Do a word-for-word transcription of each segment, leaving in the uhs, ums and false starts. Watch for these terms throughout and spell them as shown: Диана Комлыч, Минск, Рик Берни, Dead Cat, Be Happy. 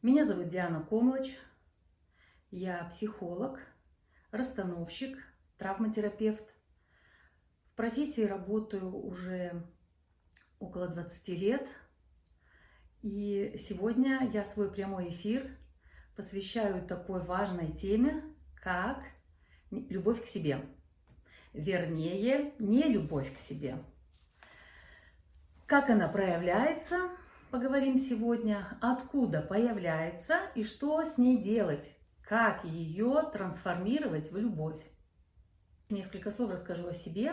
Меня зовут Диана Комлыч, я психолог, расстановщик, травматерапевт. В профессии работаю уже около двадцати лет, и сегодня я свой прямой эфир посвящаю такой важной теме, как любовь к себе, вернее, не любовь к себе. Как она проявляется? Поговорим сегодня, откуда появляется и что с ней делать, как ее трансформировать в любовь. Несколько слов расскажу о себе.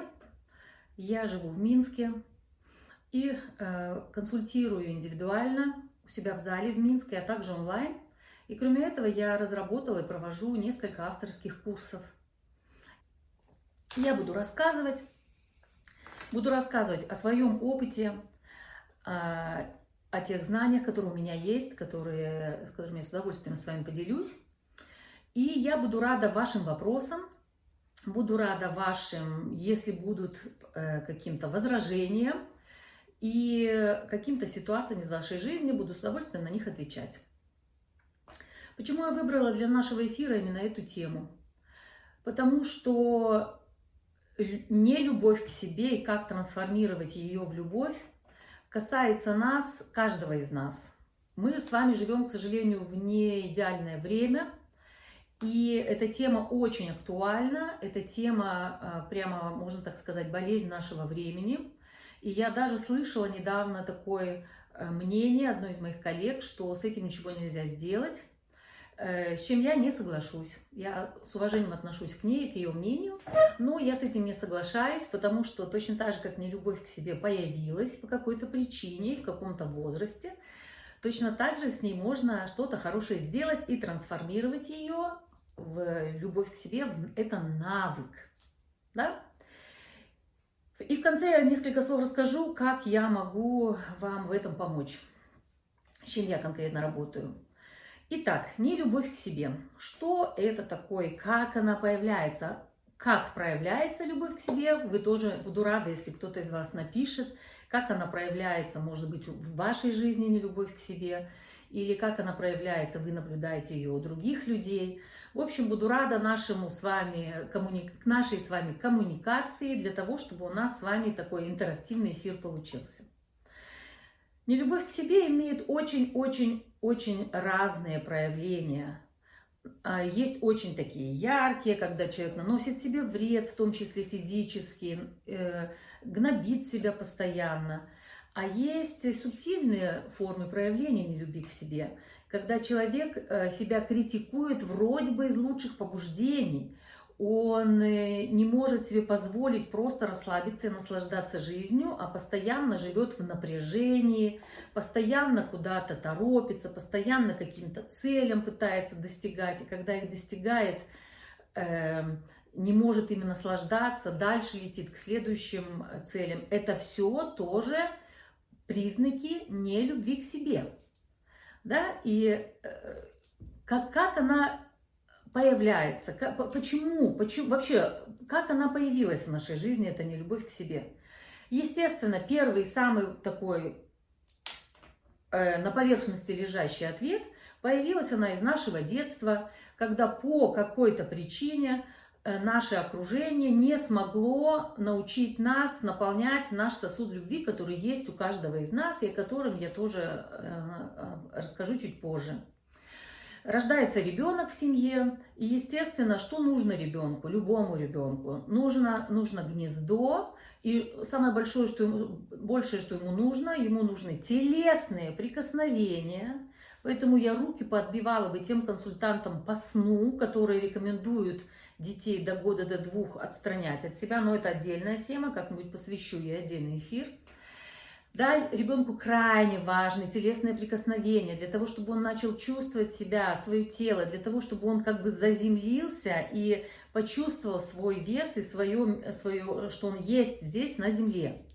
Я живу в Минске и э, консультирую индивидуально у себя в зале в Минске, а также онлайн. И кроме этого я разработала и провожу несколько авторских курсов. Я буду рассказывать, буду рассказывать о своем опыте, э, о тех знаниях, которые у меня есть, которые, с которыми я с удовольствием с вами поделюсь. И я буду рада вашим вопросам, буду рада вашим, если будут э, каким-то возражениям и каким-то ситуациям из вашей жизни, буду с удовольствием на них отвечать. Почему я выбрала для нашего эфира именно эту тему? Потому что не любовь к себе и как трансформировать ее в любовь касается нас, каждого из нас. Мы с вами живем, к сожалению, в неидеальное время, и эта тема очень актуальна, эта тема, прямо, можно так сказать, болезнь нашего времени. И я даже слышала недавно такое мнение одной из моих коллег, что с этим ничего нельзя сделать, с чем я не соглашусь. Я с уважением отношусь к ней, к ее мнению, но я с этим не соглашаюсь, потому что точно так же, как нелюбовь к себе появилась по какой-то причине, в каком-то возрасте, точно так же с ней можно что-то хорошее сделать и трансформировать ее в любовь к себе. Это навык. Да? И в конце я несколько слов расскажу, как я могу вам в этом помочь, с чем я конкретно работаю. Итак, не любовь к себе. Что это такое? Как она появляется? Как проявляется любовь к себе? Вы тоже, буду рада, если кто-то из вас напишет, как она проявляется, может быть, в вашей жизни не любовь к себе, или как она проявляется, вы наблюдаете ее у других людей. В общем, буду рада нашему с вами, коммуни... к нашей с вами коммуникации, для того, чтобы у нас с вами такой интерактивный эфир получился. Нелюбовь к себе имеет очень-очень-очень разные проявления. Есть очень такие яркие, когда человек наносит себе вред, в том числе физически, гнобит себя постоянно. А есть субтильные формы проявления нелюбви к себе, когда человек себя критикует вроде бы из лучших побуждений. Он не может себе позволить просто расслабиться и наслаждаться жизнью, а постоянно живет в напряжении, постоянно куда-то торопится, постоянно каким-то целям пытается достигать. И когда их достигает, э, не может ими наслаждаться, дальше летит к следующим целям. Это все тоже признаки нелюбви к себе. Да? И э, как, как она... появляется, как, почему, почему, вообще, как она появилась в нашей жизни, это нелюбовь к себе. Естественно, первый, самый такой э, на поверхности лежащий ответ, появилась она из нашего детства, когда по какой-то причине э, наше окружение не смогло научить нас наполнять наш сосуд любви, который есть у каждого из нас, и о котором я тоже э, расскажу чуть позже. Рождается ребенок в семье, и, естественно, что нужно ребенку, любому ребенку? Нужно, нужно гнездо, и самое большое, что ему, большее, что ему нужно, ему нужны телесные прикосновения. Поэтому я руки подбивала бы тем консультантам по сну, которые рекомендуют детей до года, до двух отстранять от себя, но это отдельная тема, как-нибудь посвящу ей отдельный эфир. Да, ребенку крайне важны телесные прикосновения, для того, чтобы он начал чувствовать себя, свое тело, для того, чтобы он как бы заземлился и почувствовал свой вес и свое, свое, что он есть здесь на земле.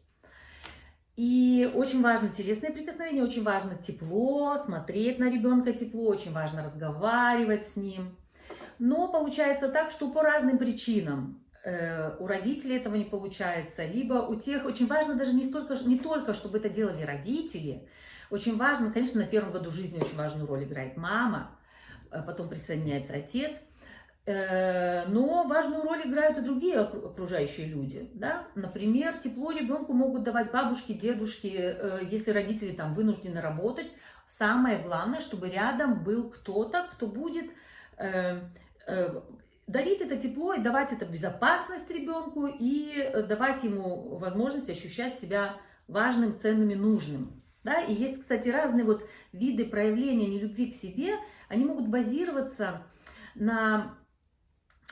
И очень важно телесные прикосновения, очень важно тепло, смотреть на ребенка тепло, очень важно разговаривать с ним. Но получается так, что по разным причинам у родителей этого не получается, либо у тех, очень важно даже не столько, не только, чтобы это делали родители, очень важно, конечно, на первом году жизни очень важную роль играет мама, потом присоединяется отец, но важную роль играют и другие окружающие люди, да? Например, тепло ребенку могут давать бабушки, дедушки, если родители там вынуждены работать. Самое главное, чтобы рядом был кто-то, кто будет дарить это тепло и давать это безопасность ребенку и давать ему возможность ощущать себя важным, ценным и нужным. Да? И есть, кстати, разные вот виды проявления нелюбви к себе, они могут базироваться на,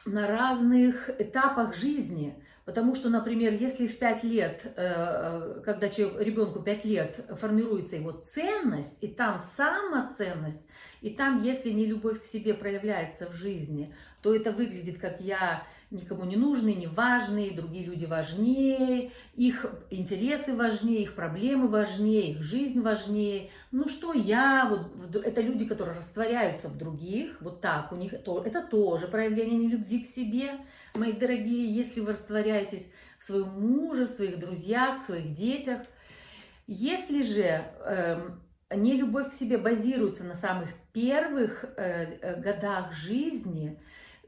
на разных этапах жизни. Потому что, например, если в пять лет, когда человек, ребенку пять лет, формируется его ценность, и там самоценность, и там, если не любовь к себе проявляется в жизни, то это выглядит как я никому не нужный, не важный, другие люди важнее, их интересы важнее, их проблемы важнее, их жизнь важнее. Ну что я, вот это люди, которые растворяются в других, вот так у них, это тоже проявление нелюбви к себе. Мои дорогие, если вы растворяетесь в своем муже, в своих друзьях, в своих детях, если же эм, нелюбовь к себе базируется на самых первых э, годах жизни,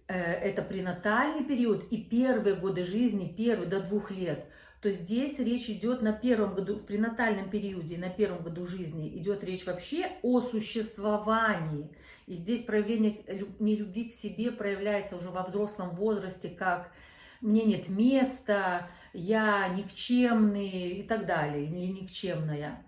э, это пренатальный период и первые годы жизни, первые до двух лет, то здесь речь идет на первом году, в пренатальном периоде, на первом году жизни идет речь вообще о существовании. И здесь проявление нелюбви к себе проявляется уже во взрослом возрасте, как «мне нет места», «я никчемный» и так далее, или «никчемная».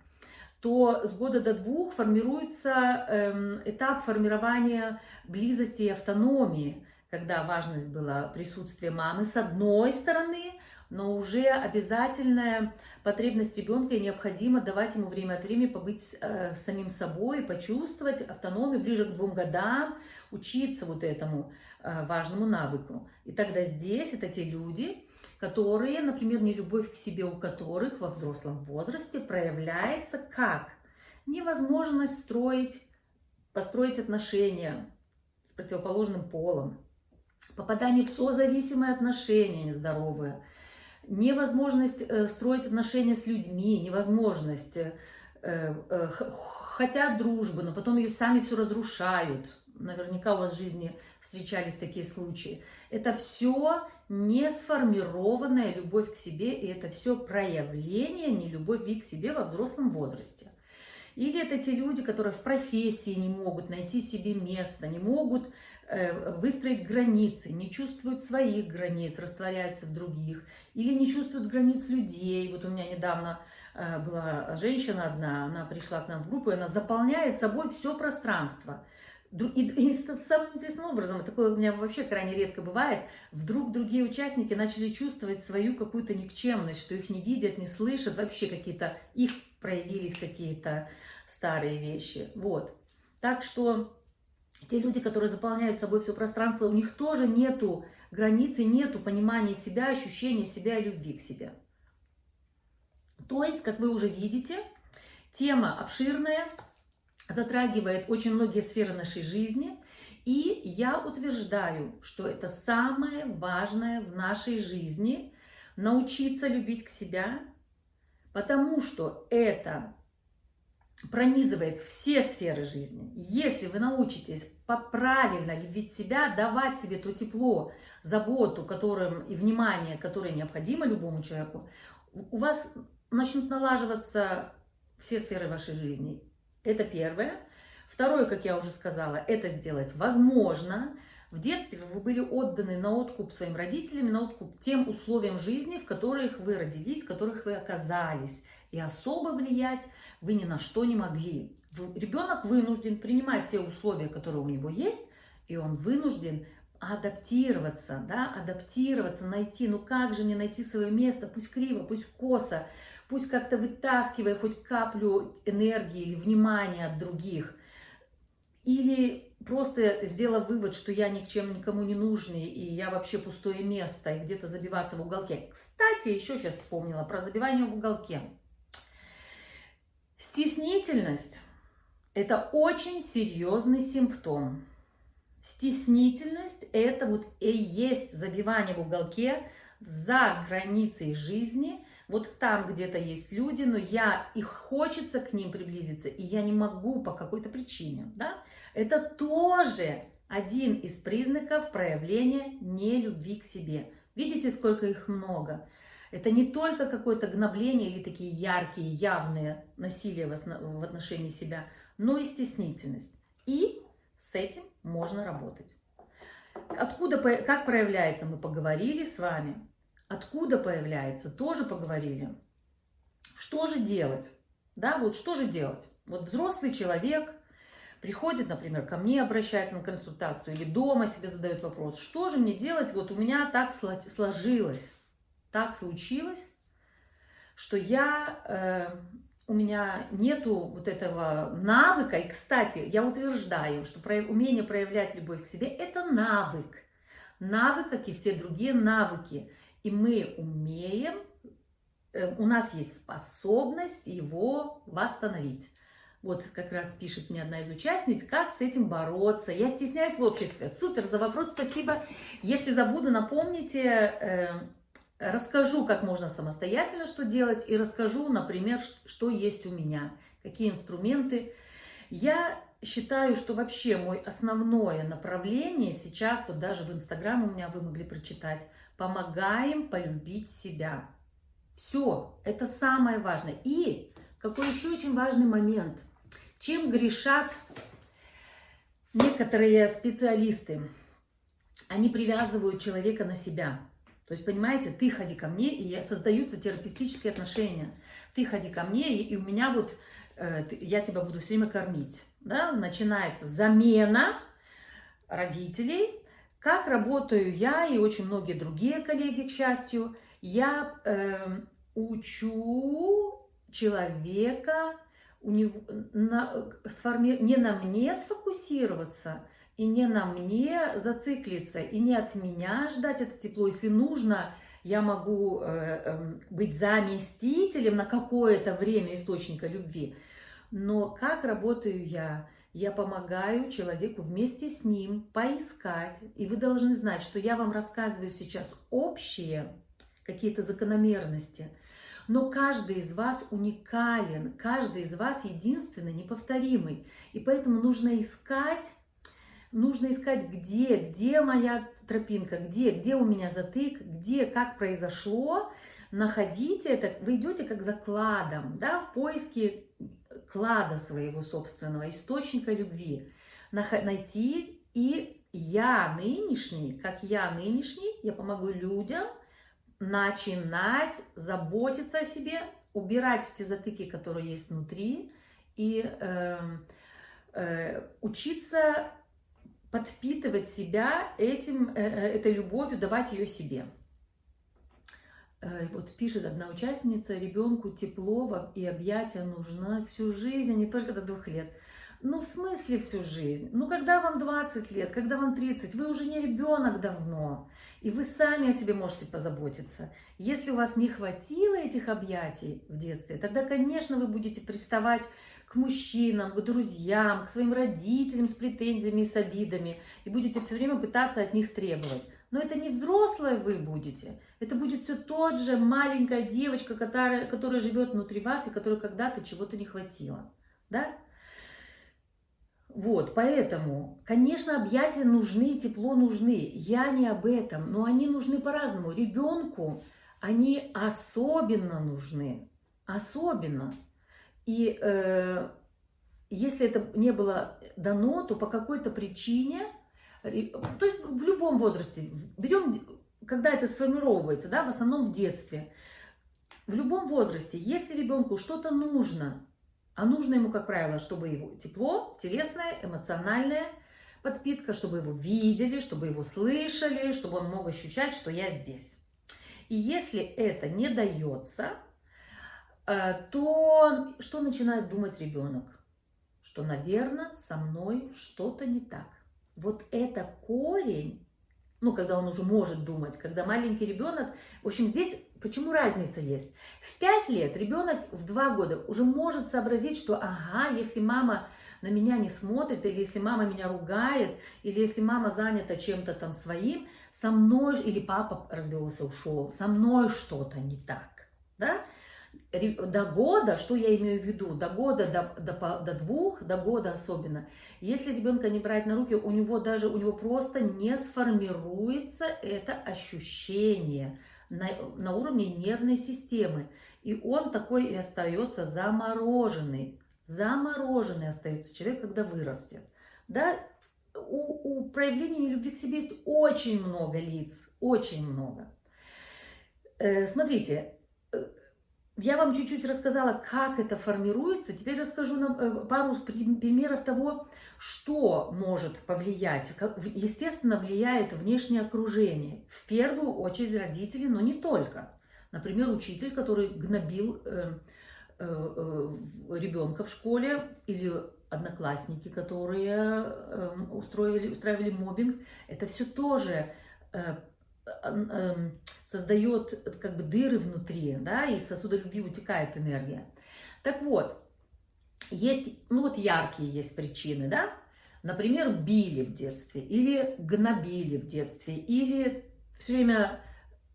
То с года до двух формируется этап формирования близости и автономии, когда важность была присутствие мамы с одной стороны, но уже обязательная потребность ребенка и необходимо давать ему время от времени побыть э, самим собой, почувствовать автономию ближе к двум годам, учиться вот этому э, важному навыку. И тогда здесь это те люди, которые, например, нелюбовь к себе у которых во взрослом возрасте проявляется как невозможность строить, построить отношения с противоположным полом, попадание в созависимые отношения нездоровые, невозможность строить отношения с людьми, невозможность, хотят дружбы, но потом ее сами все разрушают. Наверняка у вас в жизни встречались такие случаи. Это все не сформированная любовь к себе, и это все проявление нелюбви к себе во взрослом возрасте. Или это те люди, которые в профессии не могут найти себе место, не могут выстроить границы, не чувствуют своих границ, растворяются в других, или не чувствуют границ людей. Вот у меня недавно была женщина одна, она пришла к нам в группу, и она заполняет собой все пространство. И, и самым интересным образом, такое у меня вообще крайне редко бывает, вдруг другие участники начали чувствовать свою какую-то никчемность, что их не видят, не слышат, вообще какие-то, их проявились какие-то старые вещи. Вот. Так что те люди, которые заполняют собой все пространство, у них тоже нету границы, нету понимания себя, ощущения себя и любви к себе. То есть, как вы уже видите, тема обширная, затрагивает очень многие сферы нашей жизни, и я утверждаю, что это самое важное в нашей жизни – научиться любить к себя, потому что это пронизывает все сферы жизни. Если вы научитесь правильно любить себя, давать себе то тепло, заботу которым, и внимание, которое необходимо любому человеку, у вас начнут налаживаться все сферы вашей жизни. Это первое. Второе, как я уже сказала, это сделать возможно. В детстве вы были отданы на откуп своим родителям, на откуп тем условиям жизни, в которых вы родились, в которых вы оказались. И особо влиять вы ни на что не могли. Ребенок вынужден принимать те условия, которые у него есть, и он вынужден адаптироваться, да, адаптироваться, найти, ну как же мне найти свое место, пусть криво, пусть косо, пусть как-то вытаскивая хоть каплю энергии или внимания от других, или просто сделав вывод, что я ничем никому не нужный, и я вообще пустое место, и где-то забиваться в уголке. Кстати, еще сейчас вспомнила про забивание в уголке. Стеснительность – это очень серьезный симптом. Стеснительность – это вот и есть забивание в уголке за границей жизни. Вот там где-то есть люди, но я и хочется к ним приблизиться, и я не могу по какой-то причине. Да? Это тоже один из признаков проявления нелюбви к себе. Видите, сколько их много? Это не только какое-то гнобление или такие яркие, явные насилия в отношении себя, но и стеснительность. И с этим можно работать. Откуда, как проявляется, мы поговорили с вами. Откуда появляется, тоже поговорили. Что же делать? Да, вот что же делать? Вот взрослый человек приходит, например, ко мне, обращается на консультацию или дома себе задает вопрос, что же мне делать? Вот у меня так сложилось. Так случилось, что я, э, у меня нету вот этого навыка. И, кстати, я утверждаю, что прояв, умение проявлять любовь к себе – это навык. Навык, как и все другие навыки. И мы умеем, э, у нас есть способность его восстановить. Вот как раз пишет мне одна из участниц, как с этим бороться. Я стесняюсь в обществе. Супер, за вопрос спасибо. Если забуду, напомните... Э, Расскажу, как можно самостоятельно что делать, и расскажу, например, что есть у меня, какие инструменты. Я считаю, что вообще мой основное направление сейчас, вот даже в Инстаграм у меня вы могли прочитать, помогаем полюбить себя. Все, это самое важное. И какой еще очень важный момент, чем грешат некоторые специалисты, они привязывают человека на себя. То есть, понимаете, ты ходи ко мне, и создаются терапевтические отношения. Ты ходи ко мне, и, и у меня вот, э, я тебя буду все время кормить. Да? Начинается замена родителей. Как работаю я и очень многие другие коллеги, к счастью, я э, учу человека у него, на, сформи, не на мне сфокусироваться, и не на мне зациклиться, и не от меня ждать это тепло. Если нужно, я могу э, э, быть заместителем на какое-то время источника любви. Но как работаю я? Я помогаю человеку вместе с ним поискать. И вы должны знать, что я вам рассказываю сейчас общие какие-то закономерности. Но каждый из вас уникален, каждый из вас единственный, неповторимый. И поэтому нужно искать... Нужно искать, где, где моя тропинка, где, где у меня затык, где, как произошло. Находите это, вы идете как за кладом, да, в поиске клада своего собственного, источника любви. Найти и я нынешний, как я нынешний, я помогу людям начинать заботиться о себе, убирать те затыки, которые есть внутри, и э, э, учиться... подпитывать себя этим, этой любовью, давать ее себе. Вот пишет одна участница, ребенку тепло и объятия нужно всю жизнь, а не только до двух лет. Ну, в смысле всю жизнь? Ну, когда вам двадцать лет, когда вам тридцать, вы уже не ребенок давно, и вы сами о себе можете позаботиться. Если у вас не хватило этих объятий в детстве, тогда, конечно, вы будете приставать к мужчинам, к друзьям, к своим родителям с претензиями и с обидами, и будете все время пытаться от них требовать. Но это не взрослые вы будете, это будет все тот же маленькая девочка, которая, которая живет внутри вас и которой когда-то чего-то не хватило, да? Вот, поэтому, конечно, объятия нужны, тепло нужны, я не об этом, но они нужны по-разному. Ребенку они особенно нужны, особенно. И э, если это не было дано, то по какой-то причине, то есть в любом возрасте, берем, когда это сформировывается, да, в основном в детстве, в любом возрасте, если ребенку что-то нужно, а нужно ему, как правило, чтобы его тепло, телесное, эмоциональное подпитка, чтобы его видели, чтобы его слышали, чтобы он мог ощущать, что я здесь. И если это не дается, то что начинает думать ребенок? Что, наверное, со мной что-то не так. Вот это корень, ну, когда он уже может думать, когда маленький ребенок, в общем, здесь Почему разница есть? В пять лет ребенок в два года уже может сообразить, что ага, если мама на меня не смотрит, или если мама меня ругает, или если мама занята чем-то там своим, со мной, или папа развелся, ушел, со мной что-то не так, да? До года, что я имею в виду, до года, до, до, до двух, до года особенно, если ребенка не брать на руки, у него даже, у него просто не сформируется это ощущение на, на уровне нервной системы. И он такой и остается замороженный. Замороженный остается человек, когда вырастет. Да? У, у проявления нелюбви к себе есть очень много лиц, очень много. Э, смотрите, я вам чуть-чуть рассказала, как это формируется. Теперь расскажу нам пару примеров того, что может повлиять. Естественно, влияет внешнее окружение. В первую очередь родители, но не только. Например, учитель, который гнобил э, э, ребенка в школе, или одноклассники, которые э, устроили, устраивали моббинг. Это все тоже... Э, создает как бы дыры внутри, да, из сосуда любви утекает энергия. Так вот, есть, ну вот яркие есть причины, да, например, били в детстве, или гнобили в детстве, или все время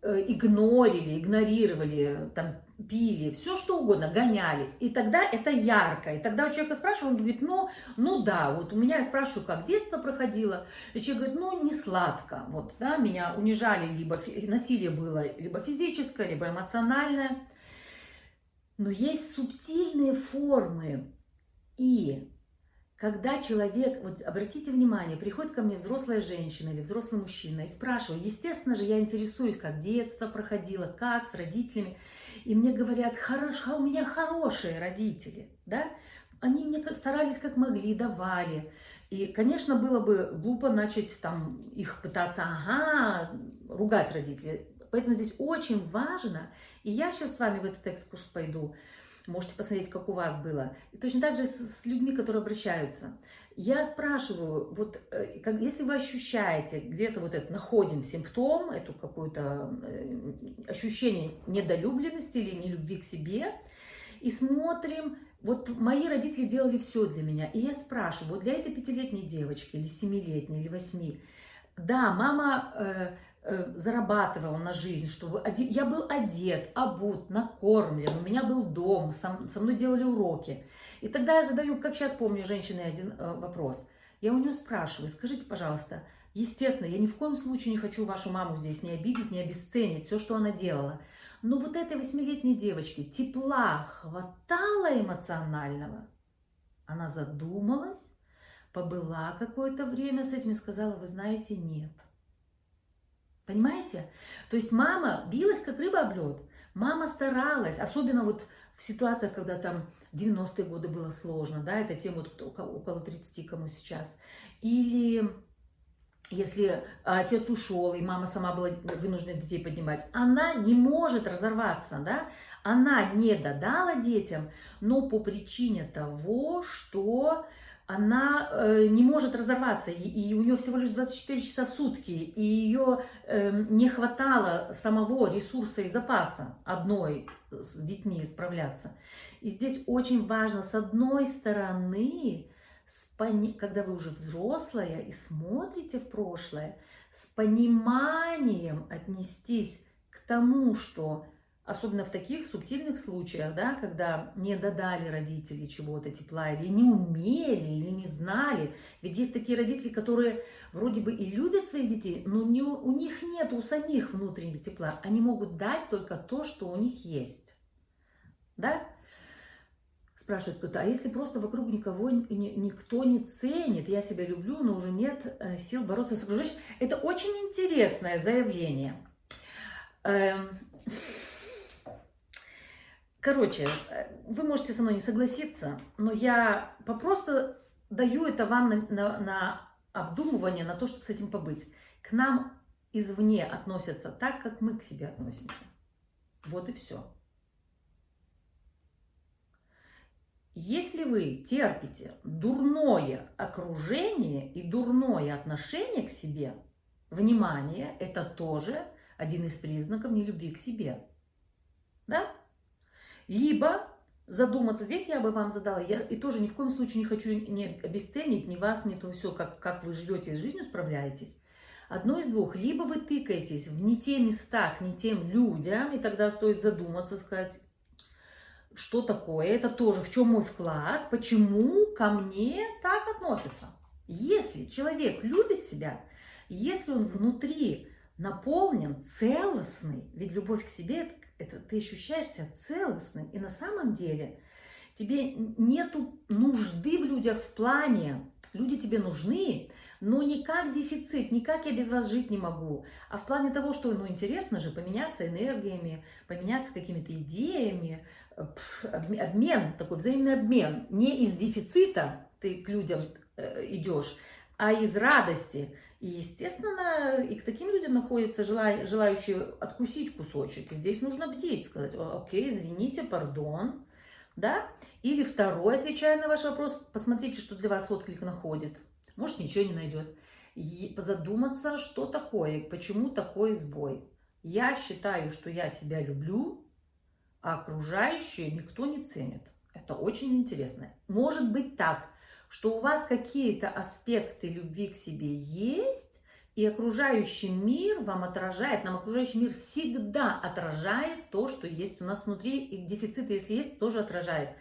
игнорили, игнорировали, там, пили, все что угодно, гоняли. И тогда это ярко. И тогда у человека спрашивают, он говорит, ну, ну да, вот у меня, я спрашиваю, как детство проходило. И человек говорит, ну не сладко. Вот, да, меня унижали, либо насилие было, либо физическое, либо эмоциональное. Но есть субтильные формы. И когда человек, вот обратите внимание, приходит ко мне взрослая женщина или взрослый мужчина и спрашивает, естественно же, я интересуюсь, как детство проходило, как с родителями. И мне говорят, хорошо, у меня хорошие родители, да, они мне старались как могли, давали. И, конечно, было бы глупо начать там их пытаться, ага, ругать родителей. Поэтому здесь очень важно, и я сейчас с вами в этот экскурс пойду, можете посмотреть, как у вас было. И точно так же с, с людьми, которые обращаются. Я спрашиваю, вот как, если вы ощущаете, где-то вот это, находим симптом, эту какую-то э, ощущение недолюбленности или нелюбви к себе, и смотрим, вот мои родители делали все для меня. И я спрашиваю, вот для этой пятилетней девочки, или семилетней, или восьми, да, мама... Э, зарабатывала на жизнь, чтобы я был одет, обут, накормлен, у меня был дом, со мной делали уроки. И тогда я задаю, как сейчас помню, женщине один вопрос. Я у нее спрашиваю, скажите, пожалуйста, естественно, я ни в коем случае не хочу вашу маму здесь не обидеть, не обесценить, все, что она делала. Но вот этой восьмилетней девочке тепла хватало эмоционального? Она задумалась, побыла какое-то время с этим и сказала, вы знаете, нет. Понимаете? То есть мама билась, как рыба об лед. Мама старалась, особенно вот в ситуациях, когда там девяностые годы было сложно, да, это тем вот около тридцати, кому сейчас. Или если отец ушел, и мама сама была вынуждена детей поднимать, она не может разорваться, да, она не додала детям, но по причине того, что... она э, не может разорваться, и, и у нее всего лишь двадцать четыре часа в сутки, и ее э, не хватало самого ресурса и запаса одной с детьми справляться. И здесь очень важно, с одной стороны, с пони... когда вы уже взрослая и смотрите в прошлое, с пониманием отнестись к тому, что... Особенно в таких субтильных случаях, да, когда не додали родители чего-то тепла, или не умели, или не знали. Ведь есть такие родители, которые вроде бы и любят своих детей, но не, у них нет у самих внутреннего тепла. Они могут дать только то, что у них есть. Да? Спрашивает кто-то, а если просто вокруг никого никто не ценит, я себя люблю, но уже нет сил бороться с окружающим. Это очень интересное заявление. Короче, вы можете со мной не согласиться, но я просто даю это вам на, на, на обдумывание, на то, чтобы с этим побыть. К нам извне относятся так, как мы к себе относимся. Вот и все. Если вы терпите дурное окружение и дурное отношение к себе, внимание, это тоже один из признаков нелюбви к себе. да? Либо задуматься, здесь я бы вам задала, я и тоже ни в коем случае не хочу не обесценить ни вас, ни то все, как, как вы живете с жизнью, справляетесь. Одно из двух, либо вы тыкаетесь в не те места, к не тем людям, и тогда стоит задуматься, сказать, что такое, это тоже, в чем мой вклад, почему ко мне так относятся. Если человек любит себя, если он внутри наполнен, целостный, ведь любовь к себе, это ты ощущаешься целостным, и на самом деле тебе нету нужды в людях в плане, люди тебе нужны, но не как дефицит, не как я без вас жить не могу, а в плане того, что, ну, интересно же поменяться энергиями, поменяться какими-то идеями, обмен, такой взаимный обмен, не из дефицита ты к людям идешь, а из радости. И, естественно, и к таким людям находятся желающие откусить кусочек. И здесь нужно бдеть, сказать, окей, извините, пардон. Да? Или второй, отвечая на ваш вопрос, посмотрите, что для вас отклик находит. Может, ничего не найдет. И задуматься, что такое, почему такой сбой. Я считаю, что я себя люблю, а окружающие никто не ценит. Это очень интересно. Может быть так, что у вас какие-то аспекты любви к себе есть, и окружающий мир вам отражает, нам окружающий мир всегда отражает то, что есть у нас внутри, и дефициты, если есть, тоже отражает.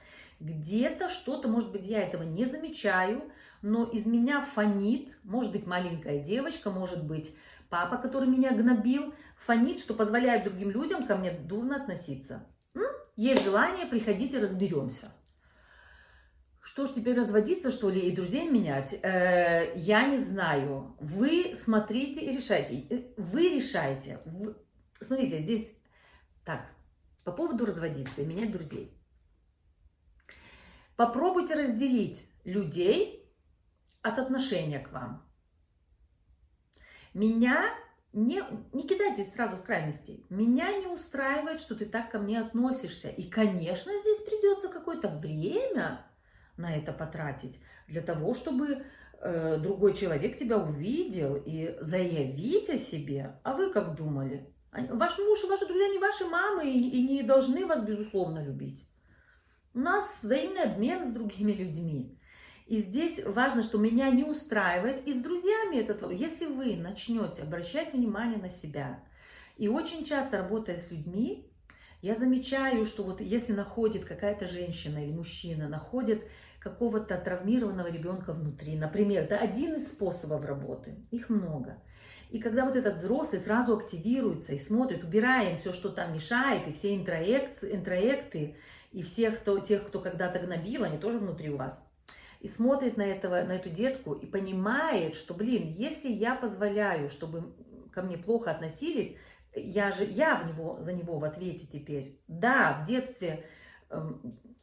Где-то что-то, может быть, я этого не замечаю, но из меня фонит, может быть, маленькая девочка, может быть, папа, который меня гнобил, фонит, что позволяет другим людям ко мне дурно относиться. М? Есть желание, приходите, разберемся. Что ж, теперь разводиться, что ли, и друзей менять? Э, я не знаю. Вы смотрите и решайте. Вы решаете. Вы... Смотрите, здесь так, по поводу разводиться и менять друзей. Попробуйте разделить людей от отношения к вам. Меня не... Не кидайтесь сразу в крайности. Меня не устраивает, что ты так ко мне относишься. И, конечно, здесь придется какое-то время на это потратить, для того, чтобы э, другой человек тебя увидел и заявить о себе. А вы как думали? Ваш муж и ваши друзья не ваши мамы и, и не должны вас, безусловно, любить. У нас взаимный обмен с другими людьми. И здесь важно, что меня не устраивает. И с друзьями этот... Если вы начнете обращать внимание на себя, и очень часто, работая с людьми, я замечаю, что вот если находит какая-то женщина или мужчина, находит какого-то травмированного ребенка внутри, например, это один из способов работы, их много. И когда вот этот взрослый сразу активируется и смотрит, убираем все, что там мешает, и все интроекты, и всех кто, тех, кто когда-то гнобил, они тоже внутри у вас. И смотрит на, этого, на эту детку и понимает, что, блин, если я позволяю, чтобы ко мне плохо относились, Я же, я в него, за него в ответе теперь. Да, в детстве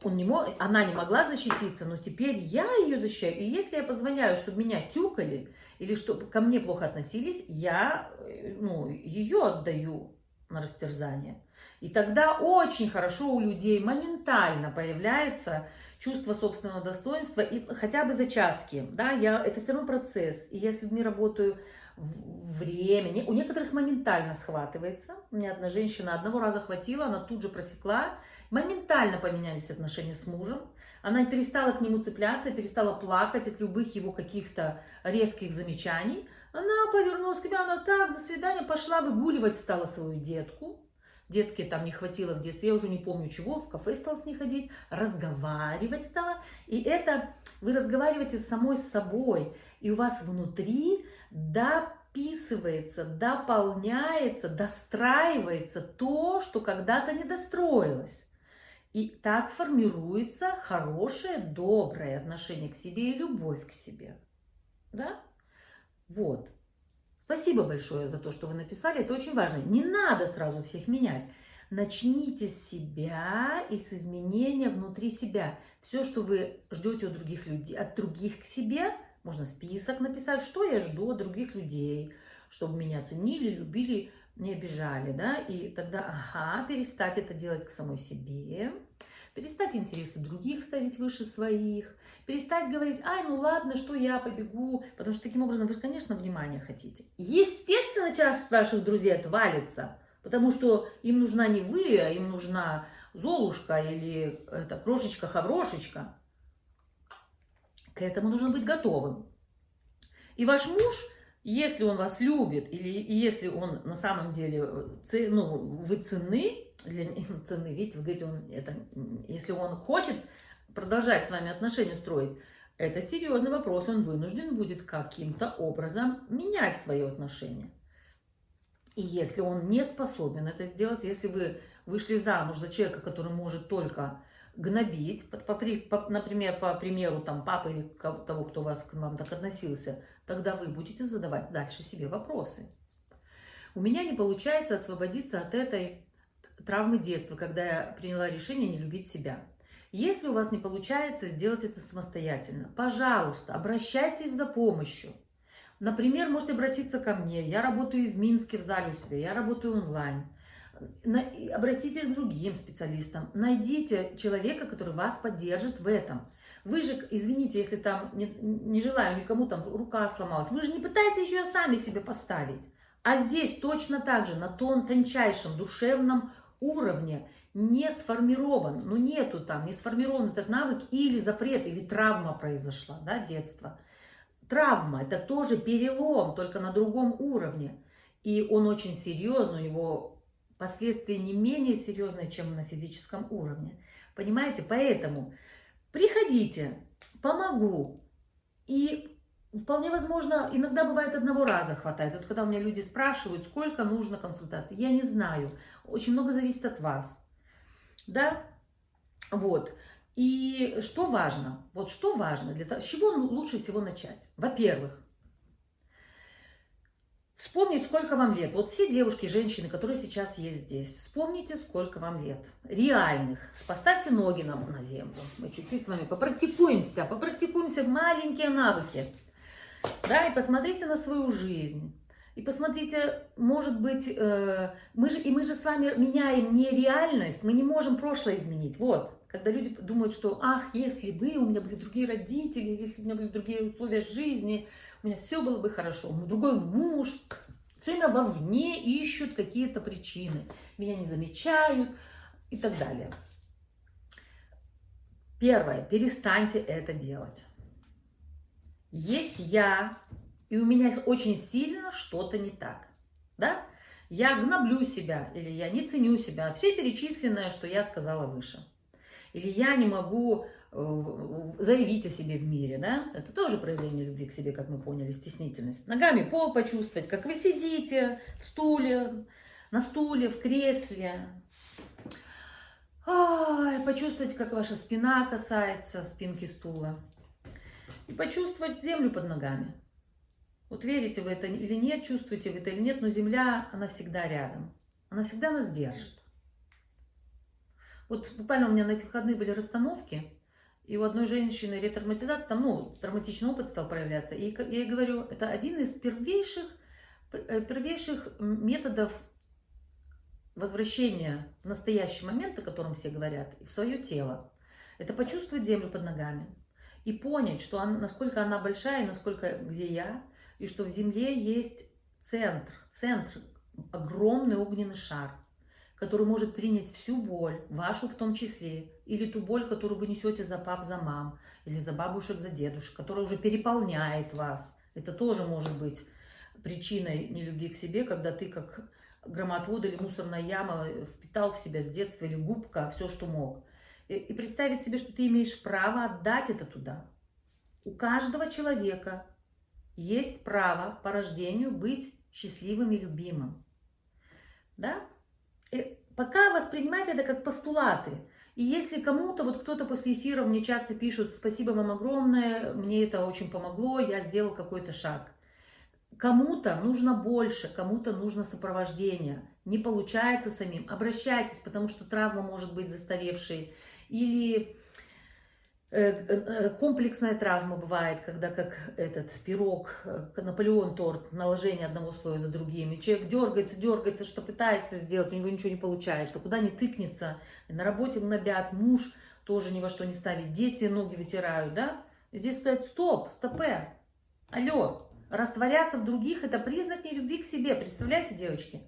он не мог, она не могла защититься, но теперь я ее защищаю. И если я позволяю, чтобы меня тюкали, или чтобы ко мне плохо относились, я, ну, ее отдаю на растерзание. И тогда очень хорошо у людей моментально появляется чувство собственного достоинства и хотя бы зачатки. Да, я, это все равно процесс. И я с людьми работаю... Время. У некоторых моментально схватывается. У меня одна женщина одного раза хватила, она тут же просекла. Моментально поменялись отношения с мужем. Она перестала к нему цепляться, перестала плакать от любых его каких-то резких замечаний. Она повернулась к себе, она так, до свидания, пошла выгуливать стала свою детку. Детки там не хватило в детстве, я уже не помню чего, в кафе стала с ней ходить, разговаривать стала. И это вы разговариваете с самой собой, и у вас внутри дописывается, дополняется, достраивается то, что когда-то не достроилось. И так формируется хорошее, доброе отношение к себе и любовь к себе. Да? Вот. Спасибо большое за то, что вы написали, это очень важно. Не надо сразу всех менять. Начните с себя и с изменения внутри себя. Все, что вы ждете от других людей, от других к себе, можно список написать, что я жду от других людей, чтобы меня ценили, любили, не обижали, да, и тогда, ага, перестать это делать к самой себе, перестать интересы других ставить выше своих, перестать говорить, ай, ну ладно, что я побегу, потому что таким образом вы, конечно, внимания хотите. Естественно, часть ваших друзей отвалится, Потому что им нужна не вы, а им нужна Золушка или это, крошечка-хаврошечка. К этому нужно быть готовым. И ваш муж, если он вас любит, или если он на самом деле, ну, вы ценны, для, ценны, видите, вы говорите, он, это, если он хочет продолжать с вами отношения строить, это серьезный вопрос, он вынужден будет каким-то образом менять свои отношения. И если он не способен это сделать, если вы вышли замуж за человека, который может только гнобить, например, по примеру там, папы или того, кто вас, к вам так относился, тогда вы будете задавать дальше себе вопросы. У меня не получается освободиться от этой травмы детства, когда я приняла решение не любить себя. Если у вас не получается сделать это самостоятельно, пожалуйста, обращайтесь за помощью. Например, можете обратиться ко мне. Я работаю и в Минске, в зале у себя, я работаю онлайн. Обратитесь к другим специалистам. Найдите человека, который вас поддержит в этом. Вы же, извините, если там не, не желаю никому, там рука сломалась, вы же не пытаетесь ее сами себе поставить. А здесь точно так же на тон тончайшем душевном уровне не сформирован, ну нету там, не сформирован этот навык или запрет, или травма произошла, да, детство. Травма – это тоже перелом, только на другом уровне. И он очень серьезный, у него последствия не менее серьезные, чем на физическом уровне. Понимаете? Поэтому приходите, помогу. И вполне возможно, иногда бывает одного раза хватает. Вот когда у меня люди спрашивают, сколько нужно консультаций, я не знаю. Очень много зависит от вас. Да? Вот. И что важно? Вот что важно? Для того, с чего лучше всего начать? Во-первых, вспомнить, сколько вам лет. Вот все девушки и женщины, которые сейчас есть здесь, вспомните, сколько вам лет. Реальных. Поставьте ноги нам на землю. Мы чуть-чуть с вами попрактикуемся. Попрактикуемся в маленькие навыки. Да, и посмотрите на свою жизнь. И посмотрите, может быть, э, мы же, и мы же с вами меняем не реальность, мы не можем прошлое изменить. Вот, когда люди думают, что, ах, если бы у меня были другие родители, если бы у меня были другие условия жизни, у меня все было бы хорошо, у меня другой муж, все время вовне ищут какие-то причины, меня не замечают и так далее. Первое, перестаньте это делать. Есть я... И у меня очень сильно что-то не так, да? Я гноблю себя, или я не ценю себя, все перечисленное, что я сказала выше. Или я не могу заявить о себе в мире, да? Это тоже проявление любви к себе, как мы поняли, стеснительность. Ногами пол почувствовать, как вы сидите в стуле, на стуле, в кресле. Ой, почувствовать, как ваша спина касается спинки стула. И почувствовать землю под ногами. Вот верите вы это или нет, чувствуете вы это или нет, но земля, она всегда рядом. Она всегда нас держит. Вот буквально у меня на эти выходные были расстановки, и у одной женщины ретравматизация, там, ну, травматичный опыт стал проявляться. И я ей говорю, это один из первейших, первейших методов возвращения в настоящий момент, о котором все говорят, в свое тело. Это почувствовать землю под ногами и понять, что она, насколько она большая, и насколько где я, и что в земле есть центр, центр, огромный огненный шар, который может принять всю боль, вашу в том числе, или ту боль, которую вы несете за пап, за мам, или за бабушек, за дедушек, которая уже переполняет вас. Это тоже может быть причиной нелюбви к себе, когда ты как громоотвод или мусорная яма впитал в себя с детства, или губка, все, что мог. И, и представить себе, что ты имеешь право отдать это туда. У каждого человека есть право по рождению быть счастливым и любимым. Да? И пока воспринимайте это как постулаты. И если кому-то, вот кто-то после эфира мне часто пишут, спасибо вам огромное, мне это очень помогло, я сделал какой-то шаг. Кому-то нужно больше, кому-то нужно сопровождение. Не получается самим, обращайтесь, потому что травма может быть застаревшей или... Комплексная травма бывает, когда как этот пирог, Наполеон торт, наложение одного слоя за другим. И человек дергается, дергается, что пытается сделать, у него ничего не получается. Куда не тыкнется, на работе гнобят, муж тоже ни во что не ставит, дети ноги вытирают, да? Здесь сказать стоп, стопе, алло, растворяться в других – это признак нелюбви к себе, представляете, девочки?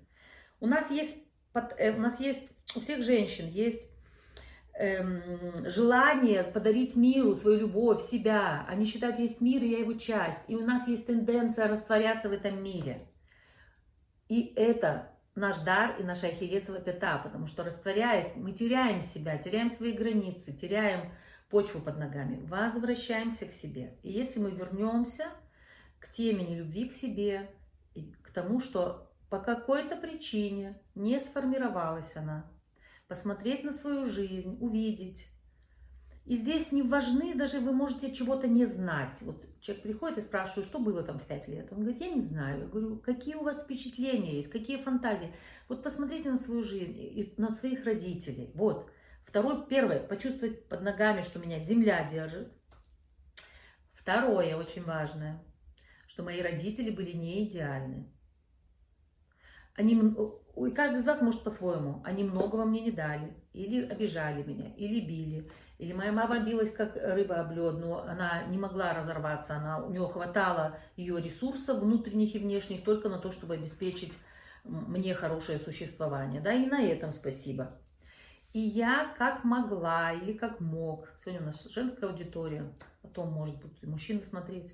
У нас есть, у нас есть, у всех женщин есть эм, желание подарить миру свою любовь, себя. Они считают, есть мир, и я его часть. И у нас есть тенденция растворяться в этом мире. И это наш дар и наша ахиллесова пята, потому что, растворяясь, мы теряем себя, теряем свои границы, теряем почву под ногами, возвращаемся к себе. И если мы вернемся к темени любви к себе, к тому, что по какой-то причине не сформировалась она, посмотреть на свою жизнь, увидеть. И здесь не важны, даже вы можете чего-то не знать. Вот человек приходит и спрашивает, что было там в пять лет. Он говорит, я не знаю. Я говорю, какие у вас впечатления есть, какие фантазии. Вот посмотрите на свою жизнь и на своих родителей. Вот. Второе, первое, почувствовать под ногами, что меня земля держит. Второе, очень важное, что мои родители были не идеальны. Они, каждый из вас может по-своему. Они многого мне не дали. Или обижали меня, или били. Или моя мама билась, как рыба об лёд, но она не могла разорваться, она, у нее хватало ее ресурсов внутренних и внешних только на то, чтобы обеспечить мне хорошее существование. Да, и на этом спасибо. И я как могла или как мог, сегодня у нас женская аудитория, потом, может быть, мужчины смотреть,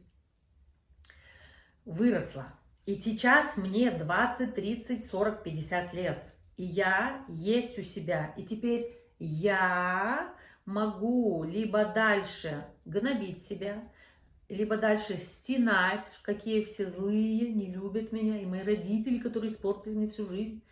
выросла. И сейчас мне двадцать, тридцать, сорок, пятьдесят лет. И я есть у себя. И теперь я могу либо дальше гнобить себя, либо дальше стенать, какие все злые, не любят меня, и мои родители, которые испортили мне всю жизнь,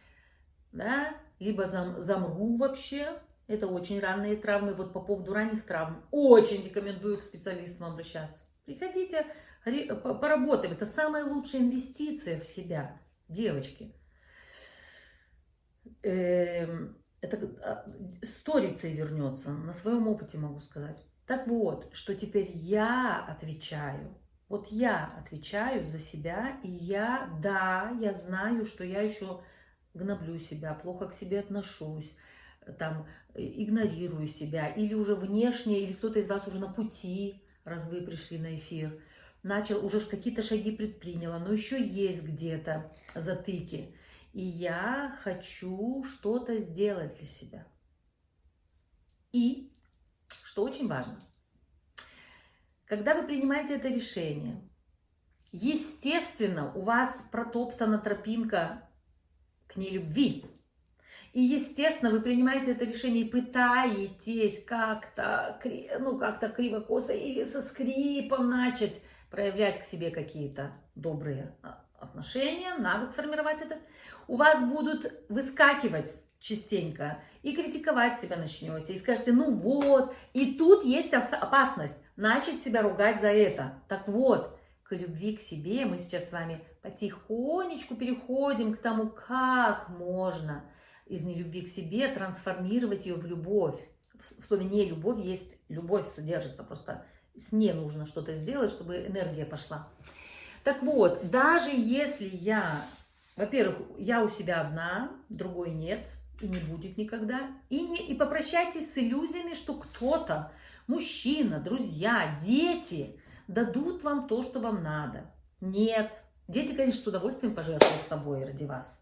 да, либо зам, замру вообще, это очень ранние травмы, вот по поводу ранних травм, очень рекомендую к специалистам обращаться, приходите, поработаем, это самая лучшая инвестиция в себя, девочки. Эм... Это сторицей вернется, на своем опыте могу сказать. Так вот, что теперь я отвечаю. Вот я отвечаю за себя, и я, да, я знаю, что я еще гноблю себя, плохо к себе отношусь, там, игнорирую себя, или уже внешне, или кто-то из вас уже на пути, раз вы пришли на эфир, начал, уже какие-то шаги предприняла, но еще есть где-то затыки. И я хочу что-то сделать для себя. И, что очень важно, когда вы принимаете это решение, естественно, у вас протоптана тропинка к нелюбви. И, естественно, вы принимаете это решение и пытаетесь как-то, ну, как-то криво-косо или со скрипом начать проявлять к себе какие-то добрые отношения, навык формировать этот. У вас будут выскакивать частенько и критиковать себя начнете. И скажете, ну вот, и тут есть опасность начать себя ругать за это. Так вот, к любви к себе мы сейчас с вами потихонечку переходим к тому, как можно из нелюбви к себе трансформировать ее в любовь. В слове нелюбовь есть любовь содержится, просто с ней нужно что-то сделать, чтобы энергия пошла. Так вот, даже если я, во-первых, я у себя одна, другой нет и не будет никогда, и, не, и попрощайтесь с иллюзиями, что кто-то, мужчина, друзья, дети дадут вам то, что вам надо. Нет. Дети, конечно, с удовольствием пожертвуют собой ради вас.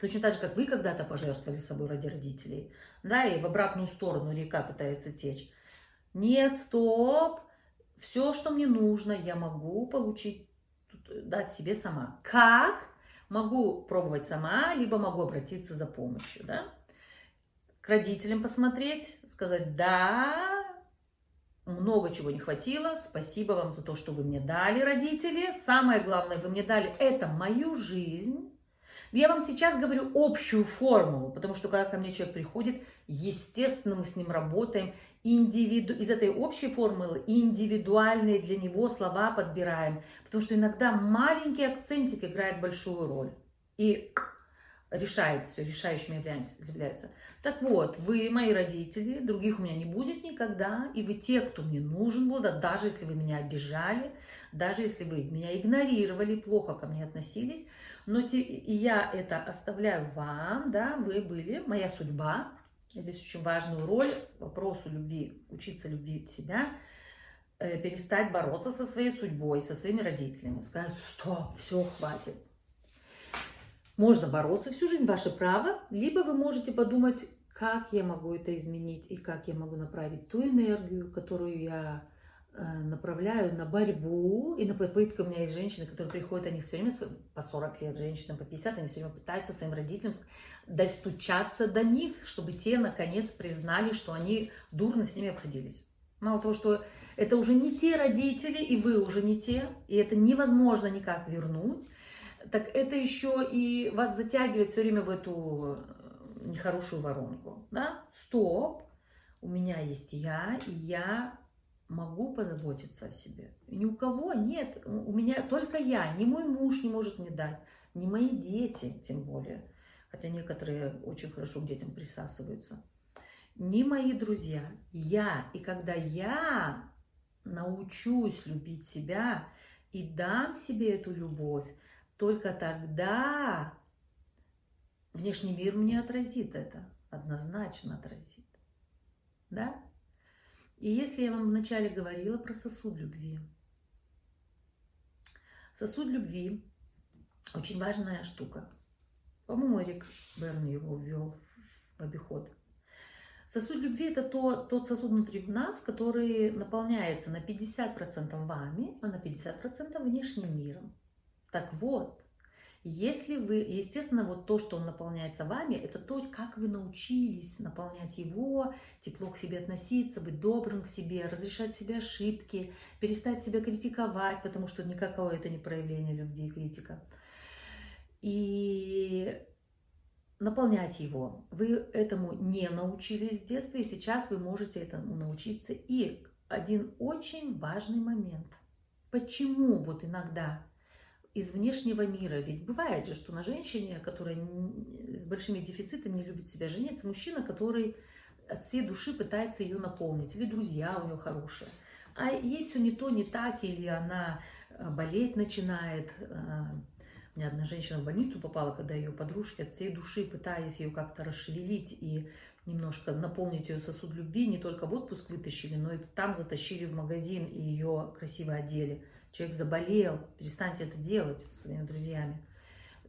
Точно так же, как вы когда-то пожертвовали собой ради родителей. Да, и в обратную сторону река пытается течь. Нет, стоп. Все, что мне нужно, я могу получить, дать себе сама. Как? Могу пробовать сама, либо могу обратиться за помощью, да? К родителям посмотреть, сказать, да, много чего не хватило, спасибо вам за то, что вы мне дали, родители. Самое главное, вы мне дали это мою жизнь. Я вам сейчас говорю общую формулу, потому что когда ко мне человек приходит, естественно, мы с ним работаем. Индивиду... Из этой общей формулы индивидуальные для него слова подбираем, потому что иногда маленький акцентик играет большую роль и решает все, решающим является. Так вот, вы мои родители, других у меня не будет никогда, и вы те, кто мне нужен был, да, даже если вы меня обижали, даже если вы меня игнорировали, плохо ко мне относились, но те... и я это оставляю вам, да, вы были моя судьба. Здесь очень важную роль вопросу любви, учиться любить себя, э, перестать бороться со своей судьбой, со своими родителями. Сказать, стоп, все, хватит. Можно бороться всю жизнь, ваше право, либо вы можете подумать, как я могу это изменить и как я могу направить ту энергию, которую я направляю на борьбу и на попытку. У меня есть женщины, которые приходят, они все время по сорок лет, женщинам по пятьдесят, они все время пытаются своим родителям достучаться до них, чтобы те наконец признали, что они дурно с ними обходились. Мало того, что это уже не те родители, и вы уже не те, и это невозможно никак вернуть, так это еще и вас затягивает все время в эту нехорошую воронку. Да? Стоп, у меня есть я, и я могу позаботиться о себе. Ни у кого нет, у меня только я, ни мой муж не может мне дать, ни мои дети, тем более, хотя некоторые очень хорошо к детям присасываются, ни мои друзья, я. И когда я научусь любить себя и дам себе эту любовь, только тогда внешний мир мне отразит это, однозначно отразит. Да? И если я вам вначале говорила про сосуд любви. Сосуд любви – очень важная штука. По-моему, Рик Берни его ввел в обиход. Сосуд любви – это то, тот сосуд внутри нас, который наполняется на пятьдесят процентов вами, а на пятьдесят процентов внешним миром. Так вот, если вы, естественно, вот то, что он наполняется вами, это то, как вы научились наполнять его, тепло к себе относиться, быть добрым к себе, разрешать себе ошибки, перестать себя критиковать, потому что никакого это не проявление любви и критика. И наполнять его. Вы этому не научились в детстве, и сейчас вы можете этому научиться. И один очень важный момент. Почему вот иногда из внешнего мира, ведь бывает же, что на женщине, которая с большими дефицитами не любит себя, женится мужчина, который от всей души пытается ее наполнить, или друзья у нее хорошие, а ей все не то, не так, или она болеть начинает. У меня одна женщина в больницу попала, когда ее подружки от всей души, пытаясь ее как-то расшевелить и немножко наполнить ее сосуд любви, не только в отпуск вытащили, но и там затащили в магазин и ее красиво одели. Человек заболел, перестаньте это делать со своими друзьями.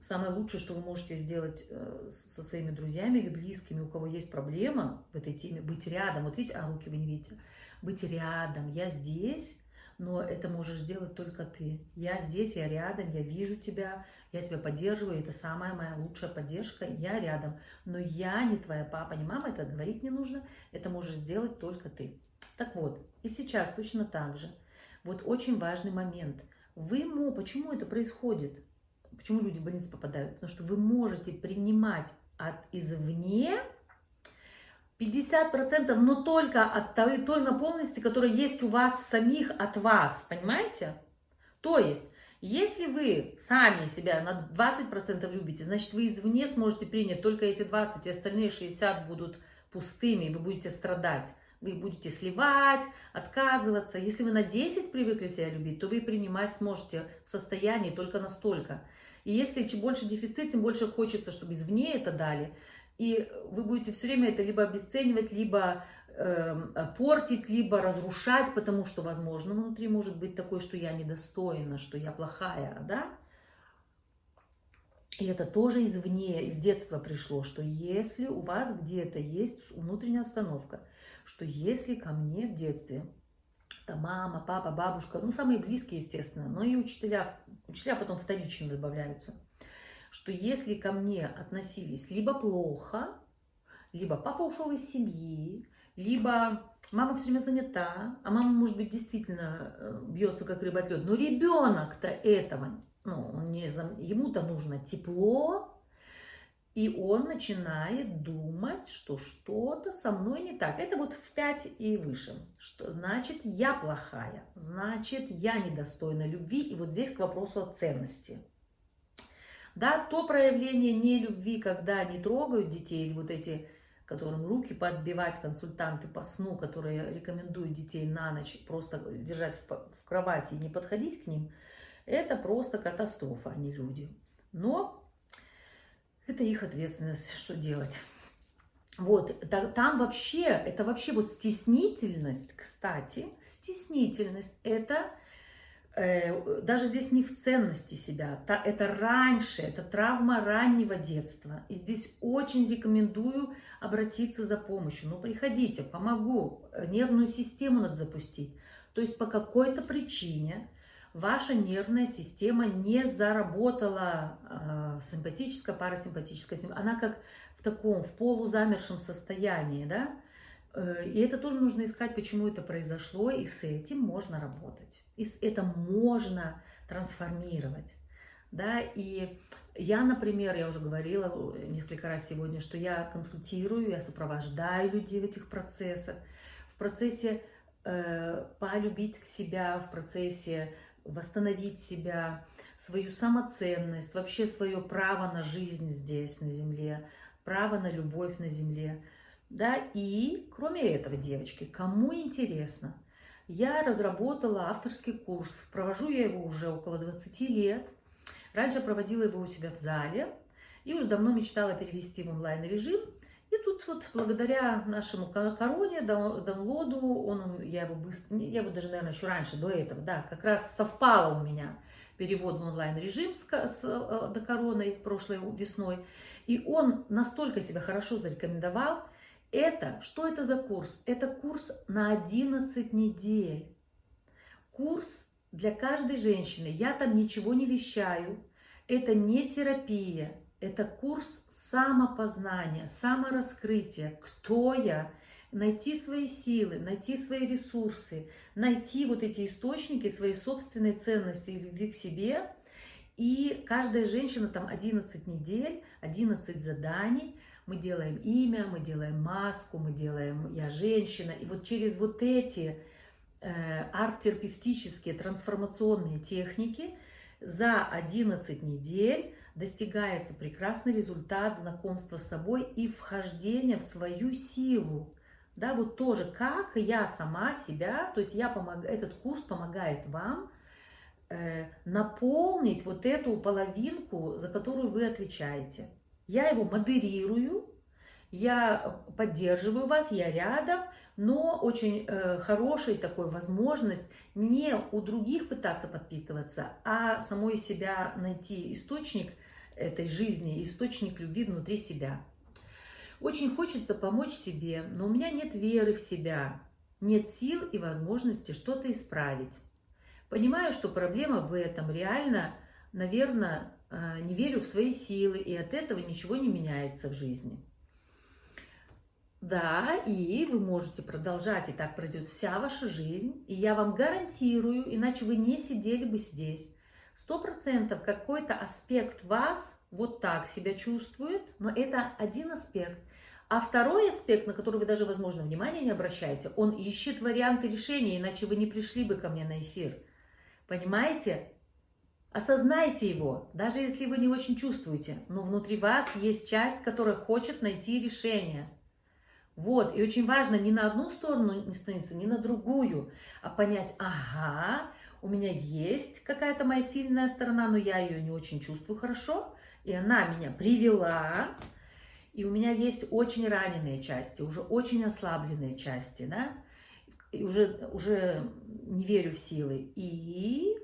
Самое лучшее, что вы можете сделать со своими друзьями или близкими, у кого есть проблема в этой теме, быть рядом. Вот видите, а руки вы не видите. Быть рядом, я здесь. Но это можешь сделать только ты. Я здесь, я рядом, я вижу тебя, я тебя поддерживаю, это самая моя лучшая поддержка, я рядом. Но я не твоя папа, не мама, это говорить не нужно, это можешь сделать только ты. Так вот, и сейчас точно так же. Вот очень важный момент. Вы, мо, почему это происходит? Почему люди в больницу попадают? Потому что вы можете принимать от извне пятьдесят процентов, но только от той, той наполненности, которая есть у вас самих, от вас, понимаете? То есть, если вы сами себя на двадцать процентов любите, значит, вы извне сможете принять только эти двадцать, и остальные шестьдесят будут пустыми, и вы будете страдать, вы будете сливать, отказываться. Если вы на десять привыкли себя любить, то вы принимать сможете в состоянии только настолько. И если чем больше дефицит, тем больше хочется, чтобы извне это дали. И вы будете все время это либо обесценивать, либо э, портить, либо разрушать, потому что, возможно, внутри может быть такое, что я недостойна, что я плохая, да? И это тоже извне, из детства пришло, что если у вас где-то есть внутренняя установка, что если ко мне в детстве, то мама, папа, бабушка, ну, самые близкие, естественно, но и учителя, учителя потом вторично добавляются, что если ко мне относились либо плохо, либо папа ушел из семьи, либо мама все время занята, а мама, может быть, действительно бьется, как рыба об лёд, но ребенок-то этого, ну, он не, ему-то нужно тепло, и он начинает думать, что что-то со мной не так. Это вот в пять и выше. Что значит, я плохая, значит, я недостойна любви, и вот здесь к вопросу о ценности. Да, то проявление нелюбви, когда не трогают детей, вот эти, которым руки подбивать консультанты по сну, которые рекомендуют детей на ночь просто держать в кровати и не подходить к ним, это просто катастрофа, а не люди. Но это их ответственность, что делать. Вот, там вообще, это вообще вот стеснительность, кстати, стеснительность, это даже здесь не в ценности себя, это раньше, это травма раннего детства. И здесь очень рекомендую обратиться за помощью. Ну, приходите, помогу, нервную систему надо запустить. То есть по какой-то причине ваша нервная система не заработала э, симпатическая, парасимпатическая система. Она как в таком, в полузамершем состоянии, да? И это тоже нужно искать, почему это произошло, и с этим можно работать, и это можно трансформировать, да, и я, например, я уже говорила несколько раз сегодня, что я консультирую, я сопровождаю людей в этих процессах, в процессе э, полюбить себя, в процессе восстановить себя, свою самоценность, вообще свое право на жизнь здесь, на земле, право на любовь на земле. Да, и кроме этого, девочки, кому интересно, я разработала авторский курс, провожу я его уже около двадцати лет, раньше проводила его у себя в зале и уже давно мечтала перевести в онлайн-режим, и тут вот благодаря нашему короне, даунлоду, он, я, его быстро, я его даже, наверное, еще раньше, до этого, да, как раз совпало у меня перевод в онлайн-режим с, с докороной прошлой весной, и он настолько себя хорошо зарекомендовал. Это, что это за курс? Это курс на одиннадцать недель. Курс для каждой женщины. Я там ничего не вещаю. Это не терапия. Это курс самопознания, самораскрытия. Кто я? Найти свои силы, найти свои ресурсы, найти вот эти источники своей собственной ценности и любви к себе. И каждая женщина там одиннадцать недель, одиннадцать заданий. Мы делаем имя, мы делаем маску, мы делаем «Я женщина». И вот через вот эти э, арт-терапевтические трансформационные техники за одиннадцать недель достигается прекрасный результат знакомства с собой и вхождения в свою силу. Да, вот тоже как я сама себя, то есть я помог, этот курс помогает вам э, наполнить вот эту половинку, за которую вы отвечаете. Я его модерирую, я поддерживаю вас, я рядом, но очень э, хорошая такая возможность не у других пытаться подпитываться, а самой себя найти источник этой жизни, источник любви внутри себя. Очень хочется помочь себе, но у меня нет веры в себя, нет сил и возможности что-то исправить. Понимаю, что проблема в этом, реально, наверное, не верю в свои силы, и от этого ничего не меняется в жизни. Да, и вы можете продолжать, и так пройдет вся ваша жизнь, и я вам гарантирую, иначе вы не сидели бы здесь. Сто процентов какой-то аспект вас вот так себя чувствует, но это один аспект. А второй аспект, на который вы даже, возможно, внимания не обращаете, он ищет варианты решения, иначе вы не пришли бы ко мне на эфир. Понимаете? Осознайте его, даже если вы не очень чувствуете, но внутри вас есть часть, которая хочет найти решение. Вот, и очень важно не на одну сторону не становиться, не на другую, а понять, ага, у меня есть какая-то моя сильная сторона, но я ее не очень чувствую хорошо, и она меня привела, и у меня есть очень раненые части, уже очень ослабленные части, да, и уже, уже не верю в силы, и...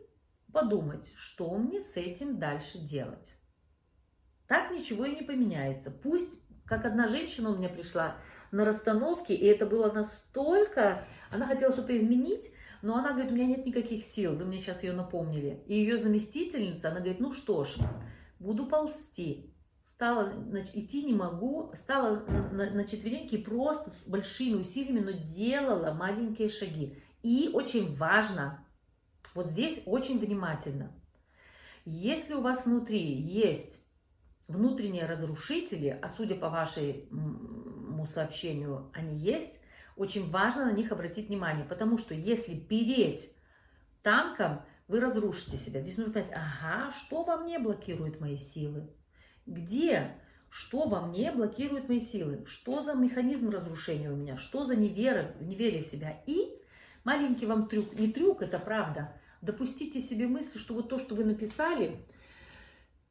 подумать, что мне с этим дальше делать. Так ничего и не поменяется. Пусть, как одна женщина у меня пришла на расстановке, и это было настолько... Она хотела что-то изменить, но она говорит, у меня нет никаких сил, вы мне сейчас ее напомнили. И ее заместительница, она говорит, ну что ж, буду ползти. Стала, идти не могу, стала на, на четвереньки просто с большими усилиями, но делала маленькие шаги. И очень важно... Вот здесь очень внимательно. Если у вас внутри есть внутренние разрушители, а судя по вашему сообщению, они есть, очень важно на них обратить внимание, потому что если переть танком, вы разрушите себя. Здесь нужно понять, ага, что во мне блокирует мои силы? Где? Что во мне блокирует мои силы? Что за механизм разрушения у меня? Что за невера, неверие в себя? И маленький вам трюк, не трюк, это правда. Допустите себе мысль, что вот то, что вы написали,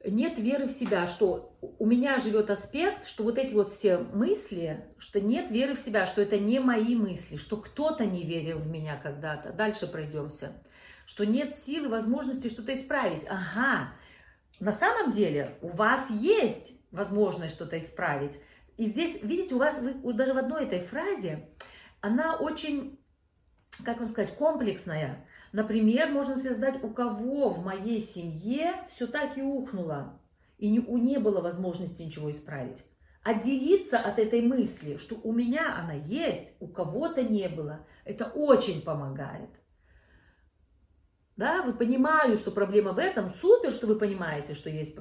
нет веры в себя, что у меня живет аспект, что вот эти вот все мысли, что нет веры в себя, что это не мои мысли, что кто-то не верил в меня когда-то. Дальше пройдемся. что нет силы, возможности что-то исправить. Ага, на самом деле у вас есть возможность что-то исправить. И здесь, видите, у вас вы, даже в одной этой фразе, она очень, как вам сказать, комплексная. Например, можно создать, у кого в моей семье все так и ухнуло, и не, не было возможности ничего исправить. Отделиться от этой мысли, что у меня она есть, у кого-то не было, это очень помогает. Да, вы понимаете, что проблема в этом, супер, что вы понимаете, что есть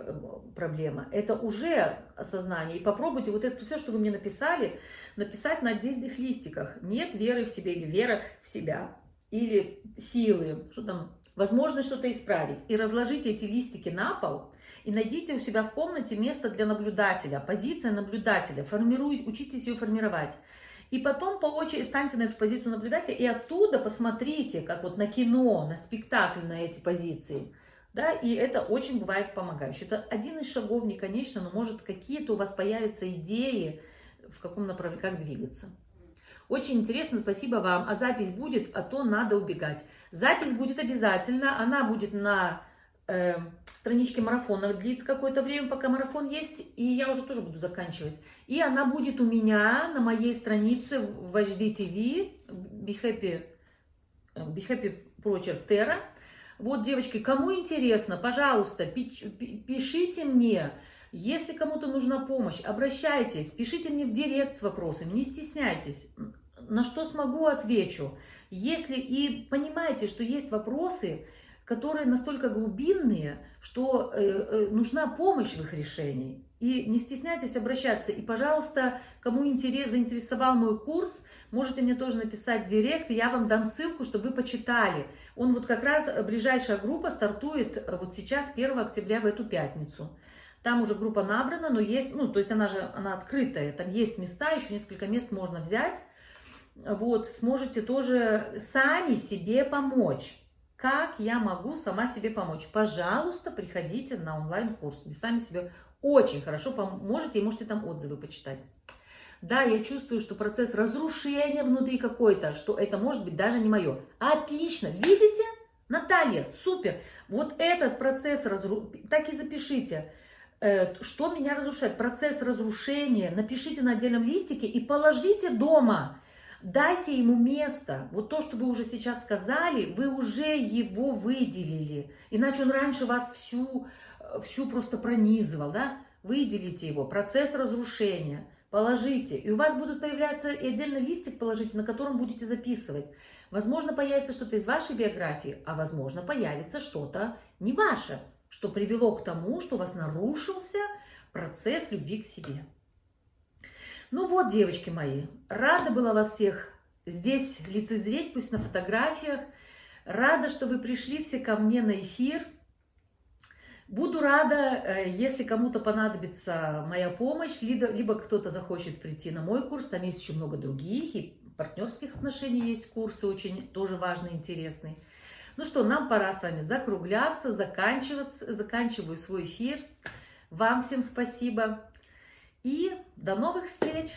проблема. Это уже осознание. И попробуйте вот это все, что вы мне написали, написать на отдельных листиках. Нет веры в себя или вера в себя, или силы, что там, возможно что-то исправить. И разложите эти листики на пол, и найдите у себя в комнате место для наблюдателя, позиция наблюдателя, формируйте, учитесь ее формировать. И потом по очереди станьте на эту позицию наблюдателя и оттуда посмотрите, как вот на кино, на спектакль, на эти позиции. Да, и это очень бывает помогающе. Это один из шагов, не конечно, но может какие-то у вас появятся идеи, в каком направлении, как двигаться. Очень интересно, спасибо вам. А запись будет, а то надо убегать. Запись будет обязательно, она будет на э, страничке марафона, длится какое-то время, пока марафон есть, и я уже тоже буду заканчивать. И она будет у меня на моей странице в эйч ди ти ви, Be Happy, Be Happy прочерк Terra. Вот, девочки, кому интересно, пожалуйста, пишите мне, если кому-то нужна помощь, обращайтесь, пишите мне в директ с вопросами, не стесняйтесь, на что смогу, отвечу. Если и понимаете, что есть вопросы, которые настолько глубинные, что э, нужна помощь в их решении. И не стесняйтесь обращаться. И, пожалуйста, кому интерес, заинтересовал мой курс, можете мне тоже написать в директ, и я вам дам ссылку, чтобы вы почитали. Он вот как раз, ближайшая группа стартует вот сейчас, первого октября, в эту пятницу. Там уже группа набрана, но есть, ну, то есть она же, она открытая, там есть места, еще несколько мест можно взять. Вот, сможете тоже сами себе помочь. Как я могу сама себе помочь? Пожалуйста, приходите на онлайн-курс, где сами себе очень хорошо поможете и можете там отзывы почитать. Да, я чувствую, что процесс разрушения внутри какой-то, что это может быть даже не мое. Отлично, видите? Наталья, супер! Вот этот процесс, разру... так и запишите, что меня разрушает, процесс разрушения, напишите на отдельном листике и положите дома. Дайте ему место. Вот то, что вы уже сейчас сказали, вы уже его выделили. Иначе он раньше вас всю, всю просто пронизывал, да? Выделите его. Процесс разрушения. Положите. И у вас будут появляться и отдельно листик положите, на котором будете записывать. Возможно, появится что-то из вашей биографии, а возможно, появится что-то не ваше, что привело к тому, что у вас нарушился процесс любви к себе. Ну вот, девочки мои, рада была вас всех здесь лицезреть, пусть на фотографиях. Рада, что вы пришли все ко мне на эфир. Буду рада, если кому-то понадобится моя помощь, либо кто-то захочет прийти на мой курс, там есть еще много других, и партнерских отношений есть курсы, очень тоже важные, интересные. Ну что, нам пора с вами закругляться, заканчиваться, заканчиваю свой эфир. Вам всем спасибо. И до новых встреч!